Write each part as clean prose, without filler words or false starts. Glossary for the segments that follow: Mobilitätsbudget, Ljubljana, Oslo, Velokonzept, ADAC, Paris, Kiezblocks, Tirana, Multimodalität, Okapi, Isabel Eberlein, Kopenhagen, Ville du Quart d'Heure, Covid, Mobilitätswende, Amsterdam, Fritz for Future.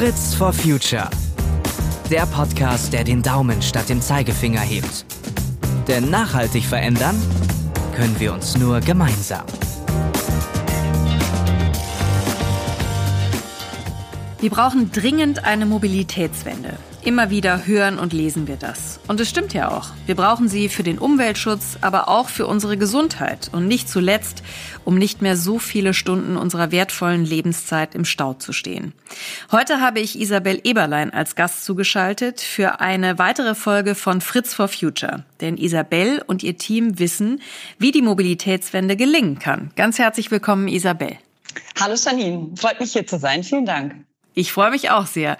Fritz for Future. Der Podcast, der den Daumen statt dem Zeigefinger hebt. Denn nachhaltig verändern können wir uns nur gemeinsam. Wir brauchen dringend eine Mobilitätswende. Immer wieder hören und lesen wir das. Und es stimmt ja auch. Wir brauchen sie für den Umweltschutz, aber auch für unsere Gesundheit. Und nicht zuletzt, um nicht mehr so viele Stunden unserer wertvollen Lebenszeit im Stau zu stehen. Heute habe ich Isabel Eberlein als Gast zugeschaltet für eine weitere Folge von Fritz for Future. Denn Isabel und ihr Team wissen, wie die Mobilitätswende gelingen kann. Ganz herzlich willkommen, Isabel. Hallo Janine, freut mich hier zu sein. Vielen Dank. Ich freue mich auch sehr.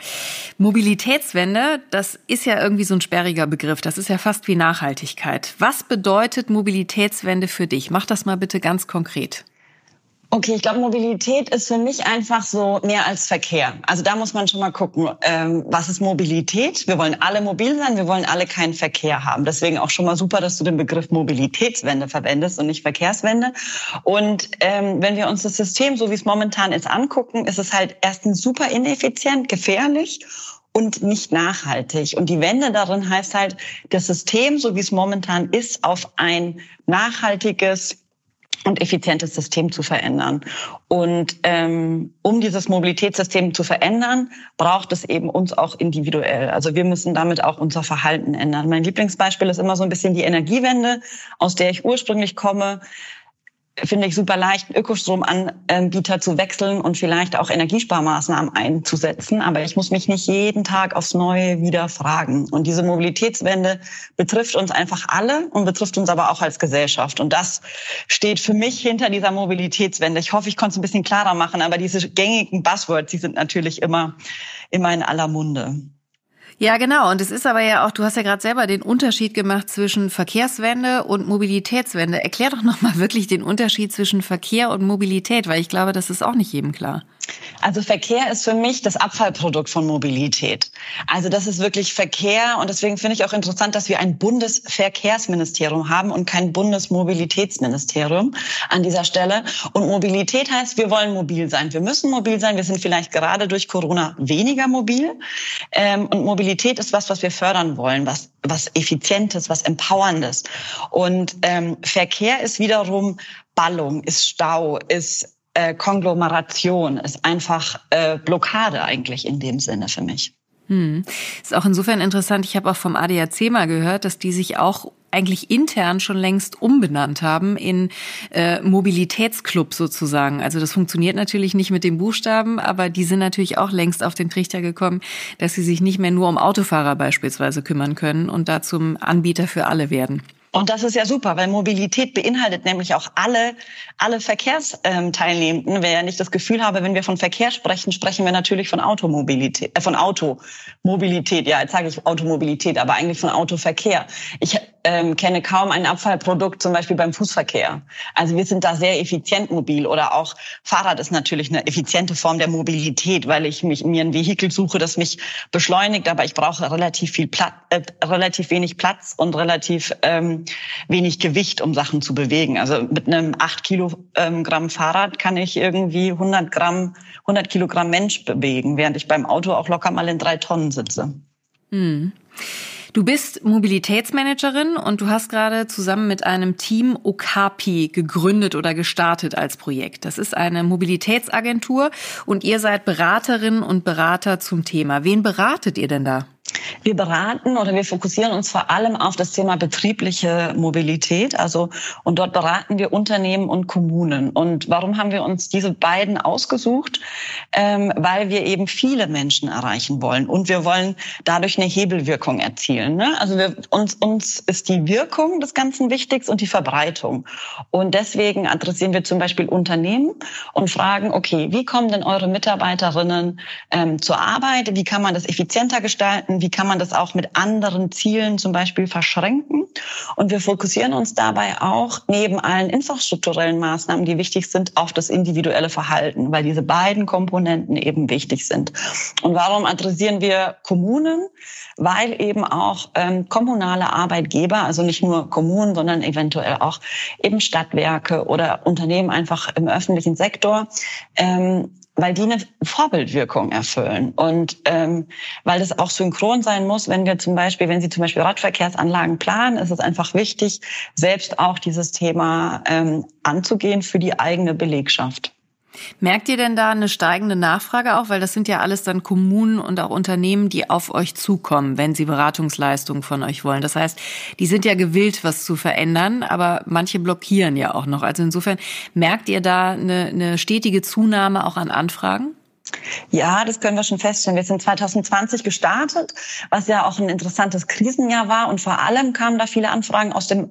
Mobilitätswende, das ist ja irgendwie so ein sperriger Begriff. Das ist ja fast wie Nachhaltigkeit. Was bedeutet Mobilitätswende für dich? Mach das mal bitte ganz konkret. Okay, ich glaube, Mobilität ist für mich einfach so mehr als Verkehr. Also da muss man schon mal gucken, was ist Mobilität? Wir wollen alle mobil sein, wir wollen alle keinen Verkehr haben. Deswegen auch schon mal super, dass du den Begriff Mobilitätswende verwendest und nicht Verkehrswende. Und wenn wir uns das System, so wie es momentan ist, angucken, ist es halt erstens super ineffizient, gefährlich und nicht nachhaltig. Und die Wende darin heißt halt, das System, so wie es momentan ist, auf ein nachhaltiges und effizientes System zu verändern. Und um dieses Mobilitätssystem zu verändern, braucht es eben uns auch individuell. Also wir müssen damit auch unser Verhalten ändern. Mein Lieblingsbeispiel ist immer so ein bisschen die Energiewende, aus der ich ursprünglich komme. Finde ich super leicht, einen Ökostromanbieter zu wechseln und vielleicht auch Energiesparmaßnahmen einzusetzen. Aber ich muss mich nicht jeden Tag aufs Neue wieder fragen. Und diese Mobilitätswende betrifft uns einfach alle und betrifft uns aber auch als Gesellschaft. Und das steht für mich hinter dieser Mobilitätswende. Ich hoffe, ich konnte es ein bisschen klarer machen, aber diese gängigen Buzzwords, die sind natürlich immer in aller Munde. Ja, genau. Und es ist aber ja auch, du hast ja gerade selber den Unterschied gemacht zwischen Verkehrswende und Mobilitätswende. Erklär doch nochmal wirklich den Unterschied zwischen Verkehr und Mobilität, weil ich glaube, das ist auch nicht jedem klar. Also Verkehr ist für mich das Abfallprodukt von Mobilität. Also das ist wirklich Verkehr und deswegen finde ich auch interessant, dass wir ein Bundesverkehrsministerium haben und kein Bundesmobilitätsministerium an dieser Stelle. Und Mobilität heißt, wir wollen mobil sein. Wir müssen mobil sein. Wir sind vielleicht gerade durch Corona weniger mobil. Und Mobilität ist was wir fördern wollen, was Effizientes, was Empowerndes. Und Verkehr ist wiederum Ballung, ist Stau, ist Konglomeration, ist einfach Blockade eigentlich in dem Sinne für mich. Ist auch insofern interessant, ich habe auch vom ADAC mal gehört, dass die sich auch eigentlich intern schon längst umbenannt haben in Mobilitätsclub sozusagen. Also das funktioniert natürlich nicht mit den Buchstaben, aber die sind natürlich auch längst auf den Trichter gekommen, dass sie sich nicht mehr nur um Autofahrer beispielsweise kümmern können und da zum Anbieter für alle werden. Und das ist ja super, weil Mobilität beinhaltet nämlich auch alle Verkehrsteilnehmenden. Wer ja nicht das Gefühl habe, wenn wir von Verkehr sprechen, sprechen wir natürlich von Automobilität, Ja, jetzt sage ich Automobilität, aber eigentlich von Autoverkehr. Ich kenne kaum ein Abfallprodukt, zum Beispiel beim Fußverkehr. Also wir sind da sehr effizient mobil oder auch Fahrrad ist natürlich eine effiziente Form der Mobilität, weil ich mir ein Vehikel suche, das mich beschleunigt, aber ich brauche relativ wenig Platz und relativ wenig Gewicht, um Sachen zu bewegen. Also mit einem 8 Kilogramm Fahrrad kann ich irgendwie 100 Kilogramm Mensch bewegen, während ich beim Auto auch locker mal in 3 Tonnen sitze. Hm. Du bist Mobilitätsmanagerin und du hast gerade zusammen mit einem Team Okapi gegründet oder gestartet als Projekt. Das ist eine Mobilitätsagentur und ihr seid Beraterinnen und Berater zum Thema. Wen beratet ihr denn da? Wir beraten oder wir fokussieren uns vor allem auf das Thema betriebliche Mobilität. Und dort beraten wir Unternehmen und Kommunen. Und warum haben wir uns diese beiden ausgesucht? Weil wir eben viele Menschen erreichen wollen. Und wir wollen dadurch eine Hebelwirkung erzielen. Ne? Also uns ist die Wirkung des Ganzen wichtig und die Verbreitung. Und deswegen adressieren wir zum Beispiel Unternehmen und fragen, okay, wie kommen denn eure Mitarbeiterinnen zur Arbeit? Wie kann man das effizienter gestalten? Wie kann man das auch mit anderen Zielen zum Beispiel verschränken? Und wir fokussieren uns dabei auch neben allen infrastrukturellen Maßnahmen, die wichtig sind, auf das individuelle Verhalten, weil diese beiden Komponenten eben wichtig sind. Und warum adressieren wir Kommunen? Weil eben auch kommunale Arbeitgeber, also nicht nur Kommunen, sondern eventuell auch eben Stadtwerke oder Unternehmen einfach im öffentlichen Sektor, weil die eine Vorbildwirkung erfüllen und weil das auch synchron sein muss, wenn Sie zum Beispiel Radverkehrsanlagen planen, ist es einfach wichtig, selbst auch dieses Thema anzugehen für die eigene Belegschaft. Merkt ihr denn da eine steigende Nachfrage auch? Weil das sind ja alles dann Kommunen und auch Unternehmen, die auf euch zukommen, wenn sie Beratungsleistungen von euch wollen. Das heißt, die sind ja gewillt, was zu verändern, aber manche blockieren ja auch noch. Also insofern, merkt ihr da eine stetige Zunahme auch an Anfragen? Ja, das können wir schon feststellen. Wir sind 2020 gestartet, was ja auch ein interessantes Krisenjahr war. Und vor allem kamen da viele Anfragen aus der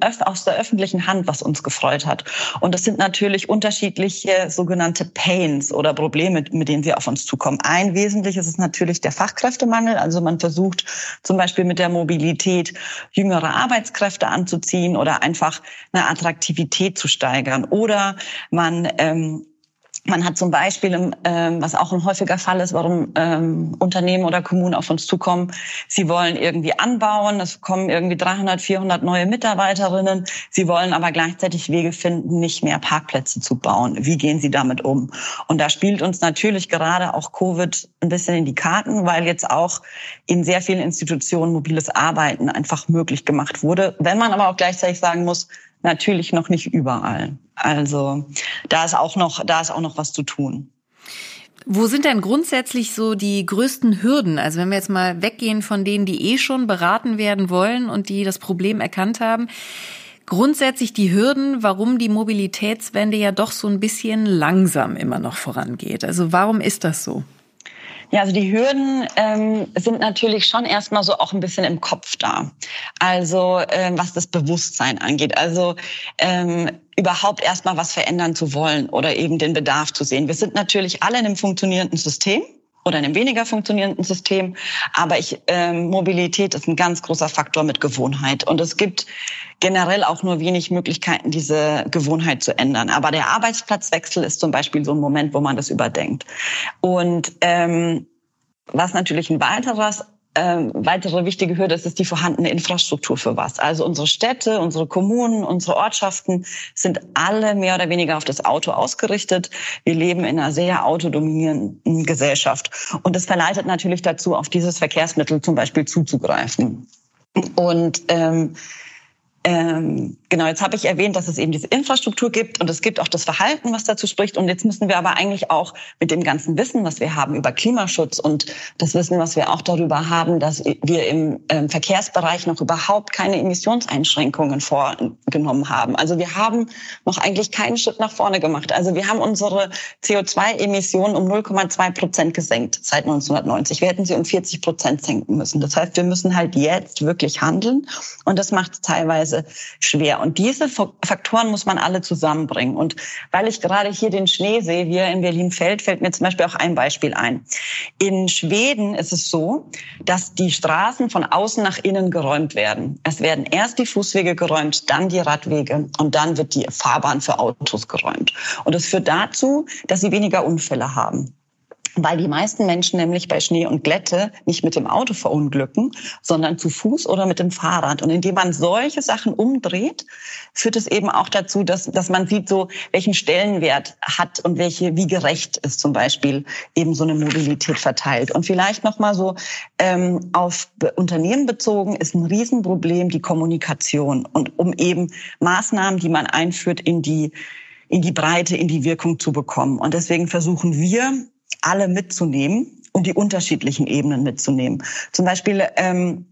öffentlichen Hand, was uns gefreut hat. Und das sind natürlich unterschiedliche sogenannte Pains oder Probleme, mit denen sie auf uns zukommen. Ein wesentliches ist natürlich der Fachkräftemangel. Also man versucht zum Beispiel mit der Mobilität jüngere Arbeitskräfte anzuziehen oder einfach eine Attraktivität zu steigern. Oder man hat zum Beispiel, was auch ein häufiger Fall ist, warum Unternehmen oder Kommunen auf uns zukommen, sie wollen irgendwie anbauen, es kommen irgendwie 300, 400 neue Mitarbeiterinnen, sie wollen aber gleichzeitig Wege finden, nicht mehr Parkplätze zu bauen. Wie gehen sie damit um? Und da spielt uns natürlich gerade auch Covid ein bisschen in die Karten, weil jetzt auch in sehr vielen Institutionen mobiles Arbeiten einfach möglich gemacht wurde. Wenn man aber auch gleichzeitig sagen muss, natürlich noch nicht überall. Also da ist auch noch was zu tun. Wo sind denn grundsätzlich so die größten Hürden? Also wenn wir jetzt mal weggehen von denen, die schon beraten werden wollen und die das Problem erkannt haben. Grundsätzlich die Hürden, warum die Mobilitätswende ja doch so ein bisschen langsam immer noch vorangeht. Also warum ist das so? Ja, also die Hürden sind natürlich schon erstmal so auch ein bisschen im Kopf da. Also was das Bewusstsein angeht. Also überhaupt erstmal was verändern zu wollen oder eben den Bedarf zu sehen. Wir sind natürlich alle in einem funktionierenden System oder in einem weniger funktionierenden System. Aber Mobilität ist ein ganz großer Faktor mit Gewohnheit. Und es gibt generell auch nur wenig Möglichkeiten, diese Gewohnheit zu ändern. Aber der Arbeitsplatzwechsel ist zum Beispiel so ein Moment, wo man das überdenkt. Und was natürlich ein weitere wichtige Hürde ist, die vorhandene Infrastruktur für was. Also unsere Städte, unsere Kommunen, unsere Ortschaften sind alle mehr oder weniger auf das Auto ausgerichtet. Wir leben in einer sehr autodominierenden Gesellschaft. Und das verleitet natürlich dazu, auf dieses Verkehrsmittel zum Beispiel zuzugreifen. Und genau, jetzt habe ich erwähnt, dass es eben diese Infrastruktur gibt und es gibt auch das Verhalten, was dazu spricht. Und jetzt müssen wir aber eigentlich auch mit dem ganzen Wissen, was wir haben über Klimaschutz und das Wissen, was wir auch darüber haben, dass wir im Verkehrsbereich noch überhaupt keine Emissionseinschränkungen vorgenommen haben. Also wir haben noch eigentlich keinen Schritt nach vorne gemacht. Also wir haben unsere CO2-Emissionen um 0,2% gesenkt seit 1990. Wir hätten sie um 40% senken müssen. Das heißt, wir müssen halt jetzt wirklich handeln und das macht es teilweise schwer. Und diese Faktoren muss man alle zusammenbringen. Und weil ich gerade hier den Schnee sehe, wie er in Berlin fällt, fällt mir zum Beispiel auch ein Beispiel ein. In Schweden ist es so, dass die Straßen von außen nach innen geräumt werden. Es werden erst die Fußwege geräumt, dann die Radwege und dann wird die Fahrbahn für Autos geräumt. Und das führt dazu, dass sie weniger Unfälle haben. Weil die meisten Menschen nämlich bei Schnee und Glätte nicht mit dem Auto verunglücken, sondern zu Fuß oder mit dem Fahrrad. Und indem man solche Sachen umdreht, führt es eben auch dazu, dass man sieht, so welchen Stellenwert hat und wie gerecht ist zum Beispiel eben so eine Mobilität verteilt. Und vielleicht nochmal so auf Unternehmen bezogen ist ein Riesenproblem die Kommunikation und um eben Maßnahmen, die man einführt, in die Breite, in die Wirkung zu bekommen. Und deswegen versuchen wir, alle mitzunehmen und die unterschiedlichen Ebenen mitzunehmen. Zum Beispiel, ein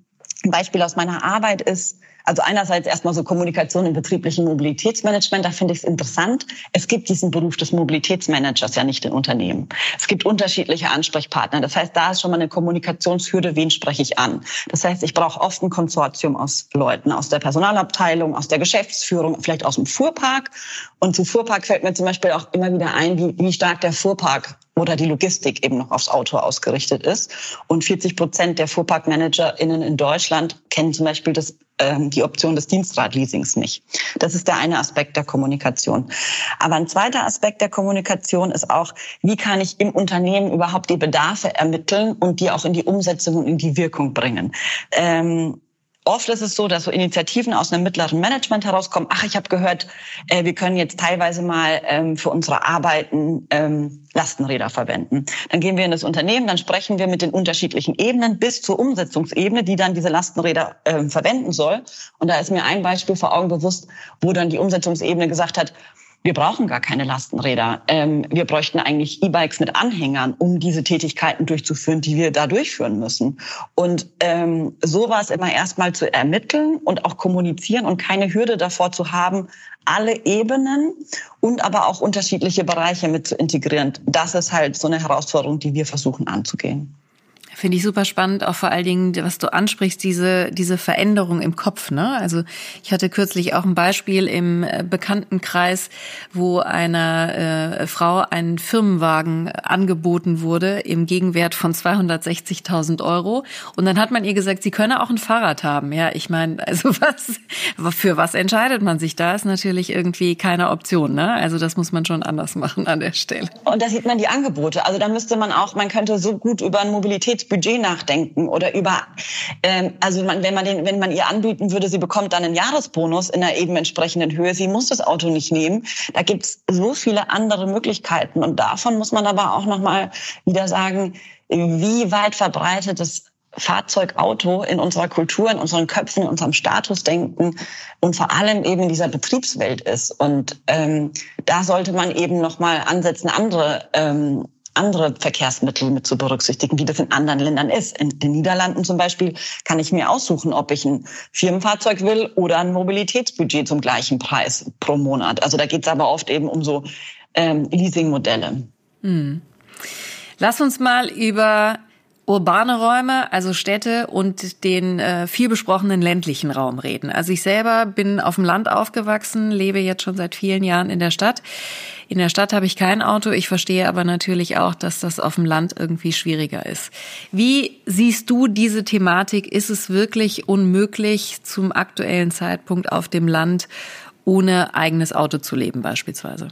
Beispiel aus meiner Arbeit ist, also einerseits erstmal so Kommunikation im betrieblichen Mobilitätsmanagement, da finde ich es interessant. Es gibt diesen Beruf des Mobilitätsmanagers ja nicht in Unternehmen. Es gibt unterschiedliche Ansprechpartner. Das heißt, da ist schon mal eine Kommunikationshürde, wen spreche ich an? Das heißt, ich brauche oft ein Konsortium aus Leuten, aus der Personalabteilung, aus der Geschäftsführung, vielleicht aus dem Fuhrpark. Und zu Fuhrpark fällt mir zum Beispiel auch immer wieder ein, wie stark der Fuhrpark oder die Logistik eben noch aufs Auto ausgerichtet ist. Und 40% der FuhrparkmanagerInnen in Deutschland kennen zum Beispiel die Option des Dienstradleasings nicht. Das ist der eine Aspekt der Kommunikation. Aber ein zweiter Aspekt der Kommunikation ist auch, wie kann ich im Unternehmen überhaupt die Bedarfe ermitteln und die auch in die Umsetzung und in die Wirkung bringen. Oft ist es so, dass so Initiativen aus einem mittleren Management herauskommen. Ach, ich habe gehört, wir können jetzt teilweise mal für unsere Arbeiten Lastenräder verwenden. Dann gehen wir in das Unternehmen, dann sprechen wir mit den unterschiedlichen Ebenen bis zur Umsetzungsebene, die dann diese Lastenräder verwenden soll. Und da ist mir ein Beispiel vor Augen bewusst, wo dann die Umsetzungsebene gesagt hat, wir brauchen gar keine Lastenräder. Wir bräuchten eigentlich E-Bikes mit Anhängern, um diese Tätigkeiten durchzuführen, die wir da durchführen müssen. Und sowas immer erstmal zu ermitteln und auch kommunizieren und keine Hürde davor zu haben, alle Ebenen und aber auch unterschiedliche Bereiche mit zu integrieren. Das ist halt so eine Herausforderung, die wir versuchen anzugehen. Finde ich super spannend, auch vor allen Dingen, was du ansprichst, diese Veränderung im Kopf, ne? Also ich hatte kürzlich auch ein Beispiel im Bekanntenkreis, wo einer Frau ein Firmenwagen angeboten wurde im Gegenwert von 260.000 Euro. Und dann hat man ihr gesagt, sie könne auch ein Fahrrad haben. Ja, ich meine, also für was entscheidet man sich da? Ist natürlich irgendwie keine Option, ne? Also das muss man schon anders machen an der Stelle. Und da sieht man die Angebote. Also da müsste man auch, man könnte so gut über ein Mobilitätsbudget nachdenken oder über, wenn man ihr anbieten würde, sie bekommt dann einen Jahresbonus in einer eben entsprechenden Höhe, sie muss das Auto nicht nehmen. Da gibt's so viele andere Möglichkeiten und davon muss man aber auch nochmal wieder sagen, wie weit verbreitet das Fahrzeug, Auto in unserer Kultur, in unseren Köpfen, in unserem Statusdenken und vor allem eben in dieser Betriebswelt ist. Und da sollte man eben nochmal ansetzen, andere Verkehrsmittel mit zu berücksichtigen, wie das in anderen Ländern ist. In den Niederlanden zum Beispiel kann ich mir aussuchen, ob ich ein Firmenfahrzeug will oder ein Mobilitätsbudget zum gleichen Preis pro Monat. Also da geht es aber oft eben um so Leasingmodelle. Hm. Lass uns mal über urbane Räume, also Städte und den viel besprochenen ländlichen Raum reden. Also ich selber bin auf dem Land aufgewachsen, lebe jetzt schon seit vielen Jahren in der Stadt. In der Stadt habe ich kein Auto. Ich verstehe aber natürlich auch, dass das auf dem Land irgendwie schwieriger ist. Wie siehst du diese Thematik? Ist es wirklich unmöglich, zum aktuellen Zeitpunkt auf dem Land ohne eigenes Auto zu leben beispielsweise?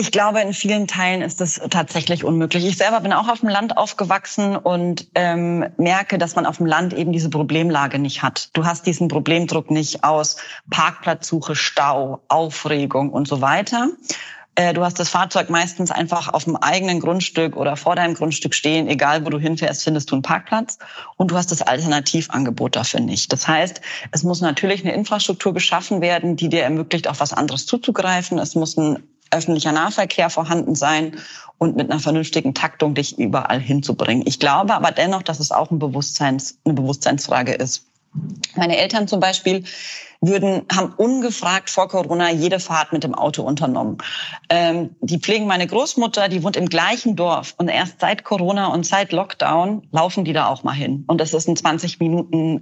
Ich glaube, in vielen Teilen ist das tatsächlich unmöglich. Ich selber bin auch auf dem Land aufgewachsen und merke, dass man auf dem Land eben diese Problemlage nicht hat. Du hast diesen Problemdruck nicht aus Parkplatzsuche, Stau, Aufregung und so weiter. Du hast das Fahrzeug meistens einfach auf dem eigenen Grundstück oder vor deinem Grundstück stehen. Egal, wo du hinfährst, findest du einen Parkplatz. Und du hast das Alternativangebot dafür nicht. Das heißt, es muss natürlich eine Infrastruktur geschaffen werden, die dir ermöglicht, auf was anderes zuzugreifen. Es muss ein öffentlicher Nahverkehr vorhanden sein und mit einer vernünftigen Taktung dich überall hinzubringen. Ich glaube aber dennoch, dass es auch eine Bewusstseinsfrage ist. Meine Eltern zum Beispiel haben ungefragt vor Corona jede Fahrt mit dem Auto unternommen. Die pflegen meine Großmutter, die wohnt im gleichen Dorf. Und erst seit Corona und seit Lockdown laufen die da auch mal hin. Und das ist ein 20 Minuten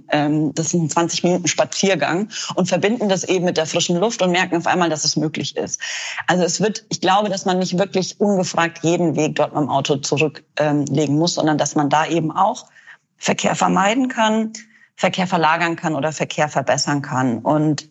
Spaziergang und verbinden das eben mit der frischen Luft und merken auf einmal, dass es möglich ist. Also ich glaube, dass man nicht wirklich ungefragt jeden Weg dort mit dem Auto zurücklegen muss, sondern dass man da eben auch Verkehr vermeiden kann, Verkehr verlagern kann oder Verkehr verbessern kann. Und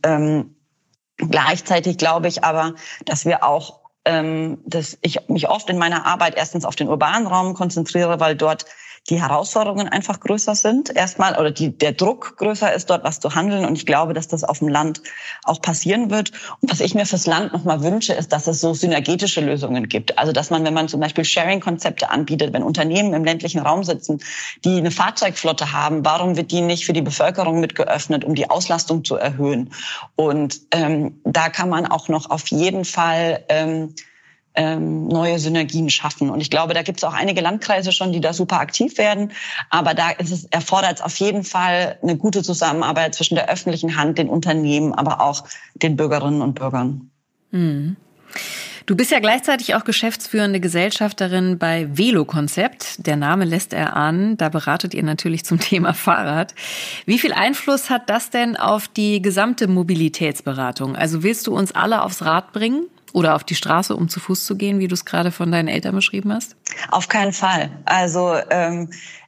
gleichzeitig glaube ich aber, dass wir auch, dass ich mich oft in meiner Arbeit erstens auf den urbanen Raum konzentriere, weil dort die Herausforderungen einfach größer sind erstmal oder der Druck größer ist, dort was zu handeln. Und ich glaube, dass das auf dem Land auch passieren wird. Und was ich mir fürs Land nochmal wünsche, ist, dass es so synergetische Lösungen gibt. Also dass man, wenn man zum Beispiel Sharing-Konzepte anbietet, wenn Unternehmen im ländlichen Raum sitzen, die eine Fahrzeugflotte haben, warum wird die nicht für die Bevölkerung mit geöffnet, um die Auslastung zu erhöhen? Und da kann man auch noch auf jeden Fall neue Synergien schaffen. Und ich glaube, da gibt es auch einige Landkreise schon, die da super aktiv werden. Aber da erfordert es auf jeden Fall eine gute Zusammenarbeit zwischen der öffentlichen Hand, den Unternehmen, aber auch den Bürgerinnen und Bürgern. Mhm. Du bist ja gleichzeitig auch geschäftsführende Gesellschafterin bei Velokonzept. Der Name lässt erahnen. Da beratet ihr natürlich zum Thema Fahrrad. Wie viel Einfluss hat das denn auf die gesamte Mobilitätsberatung? Also willst du uns alle aufs Rad bringen? Oder auf die Straße, um zu Fuß zu gehen, wie du es gerade von deinen Eltern beschrieben hast? Auf keinen Fall. Also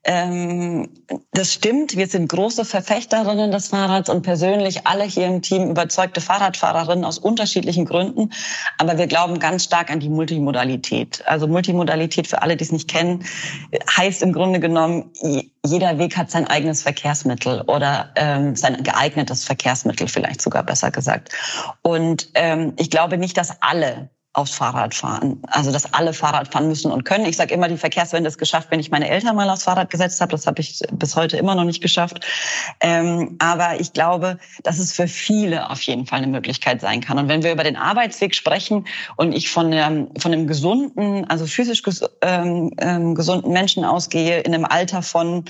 das stimmt, wir sind große Verfechterinnen des Fahrrads und persönlich alle hier im Team überzeugte Fahrradfahrerinnen aus unterschiedlichen Gründen. Aber wir glauben ganz stark an die Multimodalität. Also Multimodalität, für alle, die es nicht kennen, heißt im Grunde genommen, jeder Weg hat sein eigenes Verkehrsmittel oder sein geeignetes Verkehrsmittel, vielleicht sogar besser gesagt. Und ich glaube nicht, dass alle aufs Fahrrad fahren. Also, dass alle Fahrrad fahren müssen und können. Ich sage immer, die Verkehrswende ist geschafft, wenn ich meine Eltern mal aufs Fahrrad gesetzt habe. Das habe ich bis heute immer noch nicht geschafft. Aber ich glaube, dass es für viele auf jeden Fall eine Möglichkeit sein kann. Und wenn wir über den Arbeitsweg sprechen und ich von einem gesunden, also physisch gesunden Menschen ausgehe, in einem Alter von,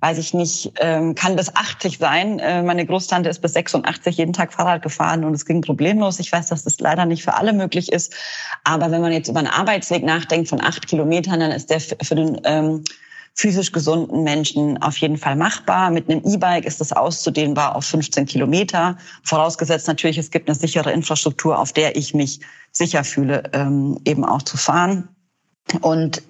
weiß ich nicht, kann bis 80 sein. Meine Großtante ist bis 86 jeden Tag Fahrrad gefahren und es ging problemlos. Ich weiß, dass das leider nicht für alle möglich ist. Aber wenn man jetzt über einen Arbeitsweg nachdenkt von 8 Kilometern, dann ist der für den physisch gesunden Menschen auf jeden Fall machbar. Mit einem E-Bike ist das auszudehnbar auf 15 Kilometer. Vorausgesetzt natürlich, es gibt eine sichere Infrastruktur, auf der ich mich sicher fühle, eben auch zu fahren. Und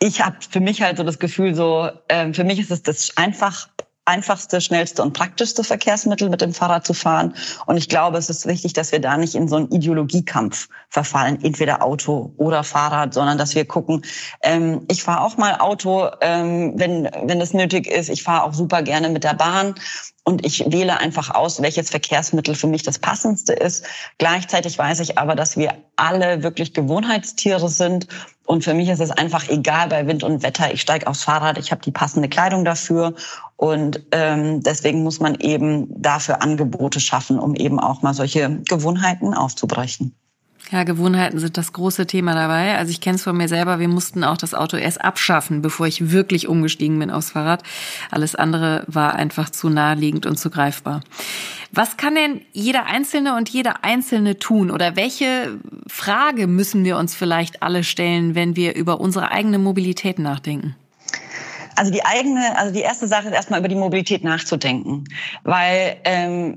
ich habe für mich halt so das Gefühl, so für mich ist es das einfachste, schnellste und praktischste Verkehrsmittel, mit dem Fahrrad zu fahren. Und ich glaube, es ist wichtig, dass wir da nicht in so einen Ideologiekampf verfallen, entweder Auto oder Fahrrad, sondern dass wir gucken, ich fahre auch mal Auto, wenn das nötig ist. Ich fahre auch super gerne mit der Bahn. Und ich wähle einfach aus, welches Verkehrsmittel für mich das passendste ist. Gleichzeitig weiß ich aber, dass wir alle wirklich Gewohnheitstiere sind. Und für mich ist es einfach egal bei Wind und Wetter. Ich steige aufs Fahrrad, ich habe die passende Kleidung dafür. Und deswegen muss man eben dafür Angebote schaffen, um eben auch mal solche Gewohnheiten aufzubrechen. Ja, Gewohnheiten sind das große Thema dabei. Also ich kenne es von mir selber, wir mussten auch das Auto erst abschaffen, bevor ich wirklich umgestiegen bin aufs Fahrrad. Alles andere war einfach zu naheliegend und zu greifbar. Was kann denn jeder Einzelne und jede Einzelne tun? Oder welche Frage müssen wir uns vielleicht alle stellen, wenn wir über unsere eigene Mobilität nachdenken? Also die erste Sache ist erstmal über die Mobilität nachzudenken, weil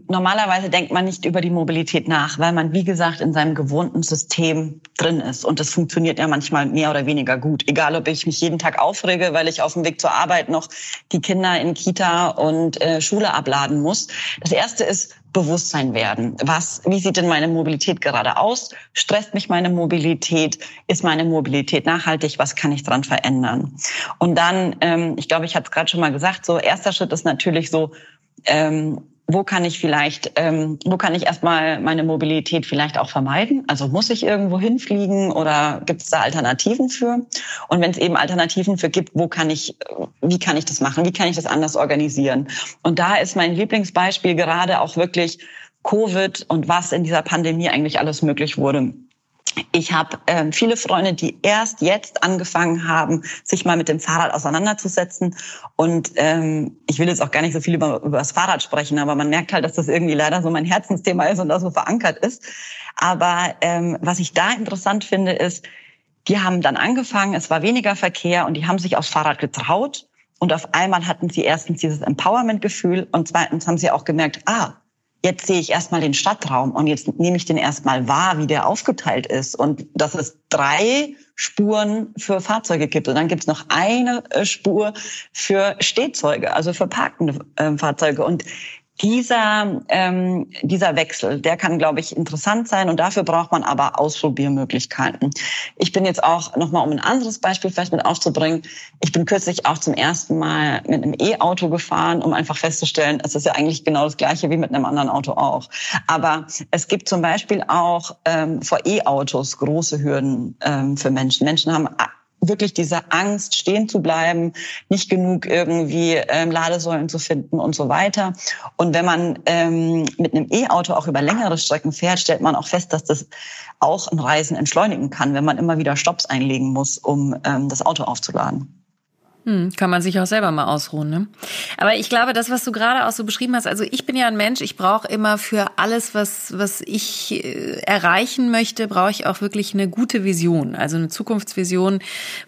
normalerweise denkt man nicht über die Mobilität nach, weil man, wie gesagt, in seinem gewohnten System drin ist und das funktioniert ja manchmal mehr oder weniger gut. Egal, ob ich mich jeden Tag aufrege, weil ich auf dem Weg zur Arbeit noch die Kinder in Kita und Schule abladen muss. Das erste ist Bewusstsein werden. Wie sieht denn meine Mobilität gerade aus? Stresst mich meine Mobilität? Ist meine Mobilität nachhaltig? Was kann ich dran verändern? Und dann, ich glaube, ich hatte es gerade schon mal gesagt, so erster Schritt ist natürlich so, wo kann ich erstmal meine Mobilität vielleicht auch vermeiden? Also muss ich irgendwo hinfliegen oder gibt es da Alternativen für? Und wenn es eben Alternativen für gibt, wie kann ich das machen? Wie kann ich das anders organisieren? Und da ist mein Lieblingsbeispiel gerade auch wirklich Covid und was in dieser Pandemie eigentlich alles möglich wurde. Ich habe viele Freunde, die erst jetzt angefangen haben, sich mal mit dem Fahrrad auseinanderzusetzen. Und ich will jetzt auch gar nicht so viel über das Fahrrad sprechen, aber man merkt halt, dass das irgendwie leider so mein Herzensthema ist und auch so verankert ist. Aber was ich da interessant finde, ist, die haben dann angefangen, es war weniger Verkehr und die haben sich aufs Fahrrad getraut. Und auf einmal hatten sie erstens dieses Empowerment-Gefühl und zweitens haben sie auch gemerkt, jetzt sehe ich erstmal den Stadtraum und jetzt nehme ich den erstmal wahr, wie der aufgeteilt ist. Und dass es 3 Spuren für Fahrzeuge gibt. Und dann gibt es noch eine Spur für Stehzeuge, also für parkende Fahrzeuge. Und dieser Wechsel, der kann, glaube ich, interessant sein. Und dafür braucht man aber Ausprobiermöglichkeiten. Ich bin jetzt auch nochmal, um ein anderes Beispiel vielleicht mit aufzubringen, ich bin kürzlich auch zum ersten Mal mit einem E-Auto gefahren, um einfach festzustellen, es ist ja eigentlich genau das Gleiche wie mit einem anderen Auto auch. Aber es gibt zum Beispiel auch vor E-Autos große Hürden für Menschen. Menschen haben wirklich diese Angst, stehen zu bleiben, nicht genug irgendwie Ladesäulen zu finden und so weiter. Und wenn man mit einem E-Auto auch über längere Strecken fährt, stellt man auch fest, dass das auch ein Reisen entschleunigen kann, wenn man immer wieder Stopps einlegen muss, um das Auto aufzuladen. Kann man sich auch selber mal ausruhen, ne? Aber ich glaube, das, was du gerade auch so beschrieben hast, also ich bin ja ein Mensch, ich brauche immer für alles, was ich erreichen möchte, brauche ich auch wirklich eine gute Vision, also eine Zukunftsvision,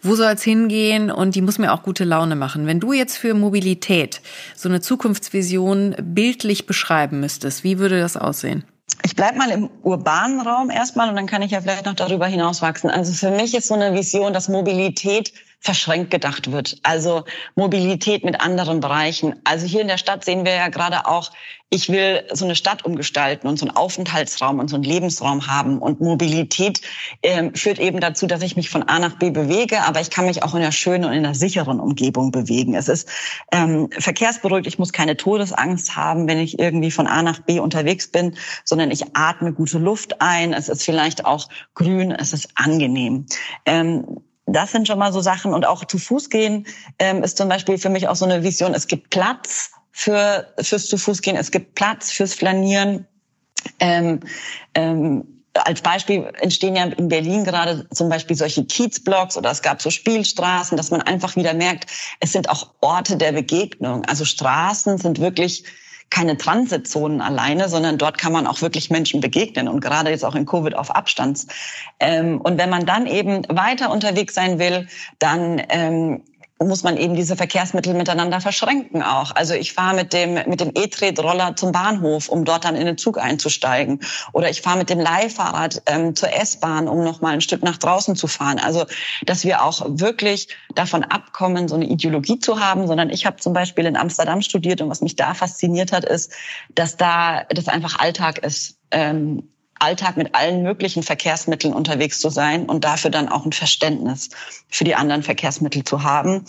wo soll es hingehen, und die muss mir auch gute Laune machen. Wenn du jetzt für Mobilität so eine Zukunftsvision bildlich beschreiben müsstest, wie würde das aussehen? Ich bleibe mal im urbanen Raum erstmal und dann kann ich ja vielleicht noch darüber hinauswachsen. Also für mich ist so eine Vision, dass Mobilität verschränkt gedacht wird. Also Mobilität mit anderen Bereichen. Also hier in der Stadt sehen wir ja gerade auch, ich will so eine Stadt umgestalten und so einen Aufenthaltsraum und so einen Lebensraum haben. Und Mobilität führt eben dazu, dass ich mich von A nach B bewege, aber ich kann mich auch in einer schönen und in einer sicheren Umgebung bewegen. Es ist verkehrsberuhigt, ich muss keine Todesangst haben, wenn ich irgendwie von A nach B unterwegs bin, sondern ich atme gute Luft ein, es ist vielleicht auch grün, es ist angenehm. Das sind schon mal so Sachen. Und auch zu Fuß gehen ist zum Beispiel für mich auch so eine Vision. Es gibt Platz fürs zu Fuß gehen, es gibt Platz fürs Flanieren. Als Beispiel entstehen ja in Berlin gerade zum Beispiel solche Kiezblocks oder es gab so Spielstraßen, dass man einfach wieder merkt, es sind auch Orte der Begegnung. Also Straßen sind wirklich keine Transitzonen alleine, sondern dort kann man auch wirklich Menschen begegnen und gerade jetzt auch in Covid auf Abstand. Und wenn man dann eben weiter unterwegs sein will, dann muss man eben diese Verkehrsmittel miteinander verschränken auch. Also ich fahre mit dem E-Tretroller zum Bahnhof, um dort dann in den Zug einzusteigen. Oder ich fahre mit dem Leihfahrrad zur S-Bahn, um nochmal ein Stück nach draußen zu fahren. Also dass wir auch wirklich davon abkommen, so eine Ideologie zu haben, sondern ich habe zum Beispiel in Amsterdam studiert und was mich da fasziniert hat, ist, dass da das einfach Alltag ist. Alltag mit allen möglichen Verkehrsmitteln unterwegs zu sein und dafür dann auch ein Verständnis für die anderen Verkehrsmittel zu haben.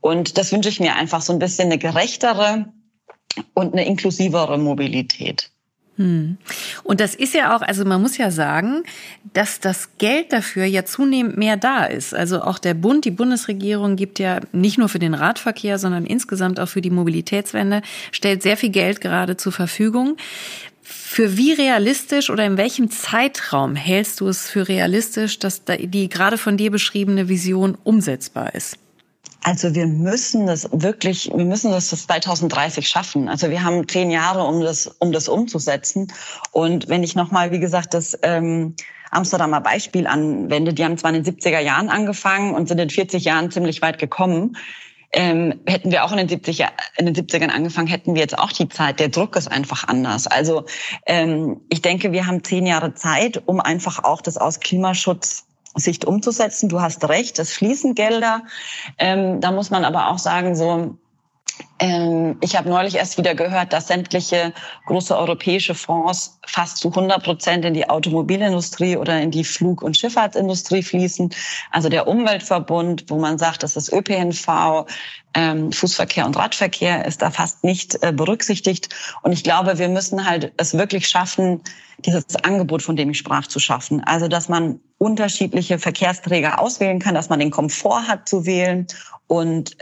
Und das wünsche ich mir einfach so ein bisschen eine gerechtere und eine inklusivere Mobilität. Und das ist ja auch, also man muss ja sagen, dass das Geld dafür ja zunehmend mehr da ist. Also auch der Bund, die Bundesregierung gibt ja nicht nur für den Radverkehr, sondern insgesamt auch für die Mobilitätswende, stellt sehr viel Geld gerade zur Verfügung. Für wie realistisch oder in welchem Zeitraum hältst du es für realistisch, dass die gerade von dir beschriebene Vision umsetzbar ist? Also wir müssen das bis 2030 schaffen. Also wir haben 10 Jahre, um das umzusetzen. Und wenn ich nochmal, wie gesagt, das Amsterdamer Beispiel anwende, die haben zwar in den 70er Jahren angefangen und sind in 40 Jahren ziemlich weit gekommen. Hätten wir auch in den 70ern angefangen, hätten wir jetzt auch die Zeit. Der Druck ist einfach anders. Also ich denke, wir haben 10 Jahre Zeit, um einfach auch das aus Klimaschutzsicht umzusetzen. Du hast recht, es fließen Gelder. Da muss man aber auch sagen, so ich habe neulich erst wieder gehört, dass sämtliche große europäische Fonds fast zu 100% in die Automobilindustrie oder in die Flug- und Schifffahrtsindustrie fließen. Also der Umweltverbund, wo man sagt, das ist ÖPNV, Fußverkehr und Radverkehr, ist da fast nicht berücksichtigt. Und ich glaube, wir müssen halt es wirklich schaffen, dieses Angebot, von dem ich sprach, zu schaffen. Also dass man unterschiedliche Verkehrsträger auswählen kann, dass man den Komfort hat zu wählen und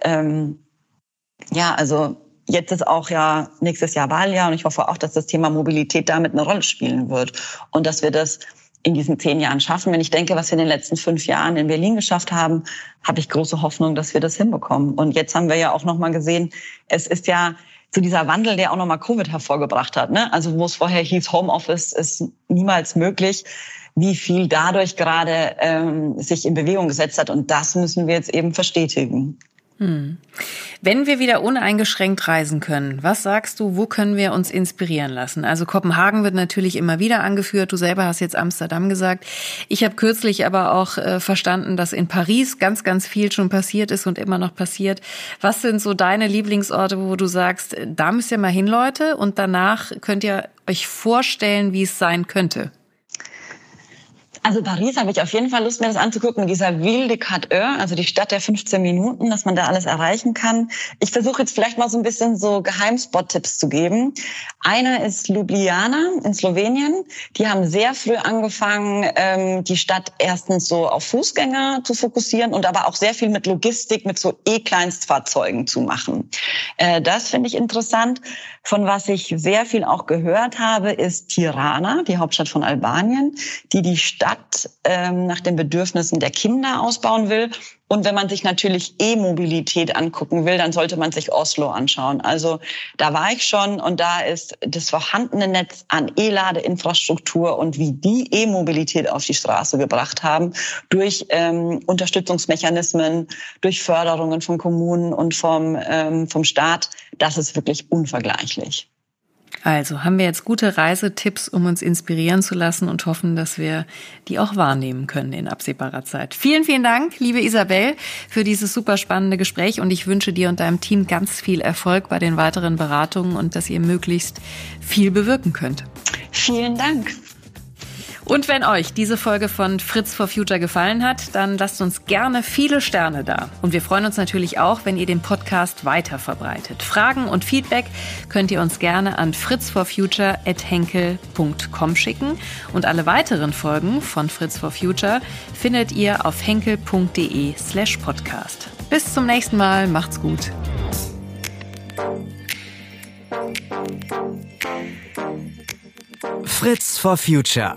ja, also jetzt ist auch ja nächstes Jahr Wahljahr und ich hoffe auch, dass das Thema Mobilität damit eine Rolle spielen wird und dass wir das in diesen 10 Jahren schaffen. Wenn ich denke, was wir in den letzten 5 Jahren in Berlin geschafft haben, habe ich große Hoffnung, dass wir das hinbekommen. Und jetzt haben wir ja auch nochmal gesehen, es ist ja so dieser Wandel, der auch nochmal Covid hervorgebracht hat, ne? Also wo es vorher hieß, Homeoffice ist niemals möglich, wie viel dadurch gerade sich in Bewegung gesetzt hat. Und das müssen wir jetzt eben verstetigen. Wenn wir wieder uneingeschränkt reisen können, was sagst du, wo können wir uns inspirieren lassen? Also Kopenhagen wird natürlich immer wieder angeführt. Du selber hast jetzt Amsterdam gesagt. Ich habe kürzlich aber auch verstanden, dass in Paris ganz, ganz viel schon passiert ist und immer noch passiert. Was sind so deine Lieblingsorte, wo du sagst, da müsst ihr mal hin, Leute, und danach könnt ihr euch vorstellen, wie es sein könnte? Also Paris habe ich auf jeden Fall Lust, mir das anzugucken. Mit dieser Ville du Quart d'Heure, also die Stadt der 15 Minuten, dass man da alles erreichen kann. Ich versuche jetzt vielleicht mal so ein bisschen so Geheimspot-Tipps zu geben. Einer ist Ljubljana in Slowenien. Die haben sehr früh angefangen, die Stadt erstens so auf Fußgänger zu fokussieren und aber auch sehr viel mit Logistik, mit so E-Kleinstfahrzeugen zu machen. Das finde ich interessant. Von was ich sehr viel auch gehört habe, ist Tirana, die Hauptstadt von Albanien, die Stadt nach den Bedürfnissen der Kinder ausbauen will. Und wenn man sich natürlich E-Mobilität angucken will, dann sollte man sich Oslo anschauen. Also da war ich schon und da ist das vorhandene Netz an E-Ladeinfrastruktur und wie die E-Mobilität auf die Straße gebracht haben durch Unterstützungsmechanismen, durch Förderungen von Kommunen und vom Staat, das ist wirklich unvergleichlich. Also haben wir jetzt gute Reisetipps, um uns inspirieren zu lassen und hoffen, dass wir die auch wahrnehmen können in absehbarer Zeit. Vielen, vielen Dank, liebe Isabel, für dieses super spannende Gespräch und ich wünsche dir und deinem Team ganz viel Erfolg bei den weiteren Beratungen und dass ihr möglichst viel bewirken könnt. Vielen Dank. Und wenn euch diese Folge von Fritz for Future gefallen hat, dann lasst uns gerne viele Sterne da. Und wir freuen uns natürlich auch, wenn ihr den Podcast weiter verbreitet. Fragen und Feedback könnt ihr uns gerne an fritzforfuture@henkel.com schicken. Und alle weiteren Folgen von Fritz for Future findet ihr auf henkel.de/podcast. Bis zum nächsten Mal. Macht's gut. Fritz for Future.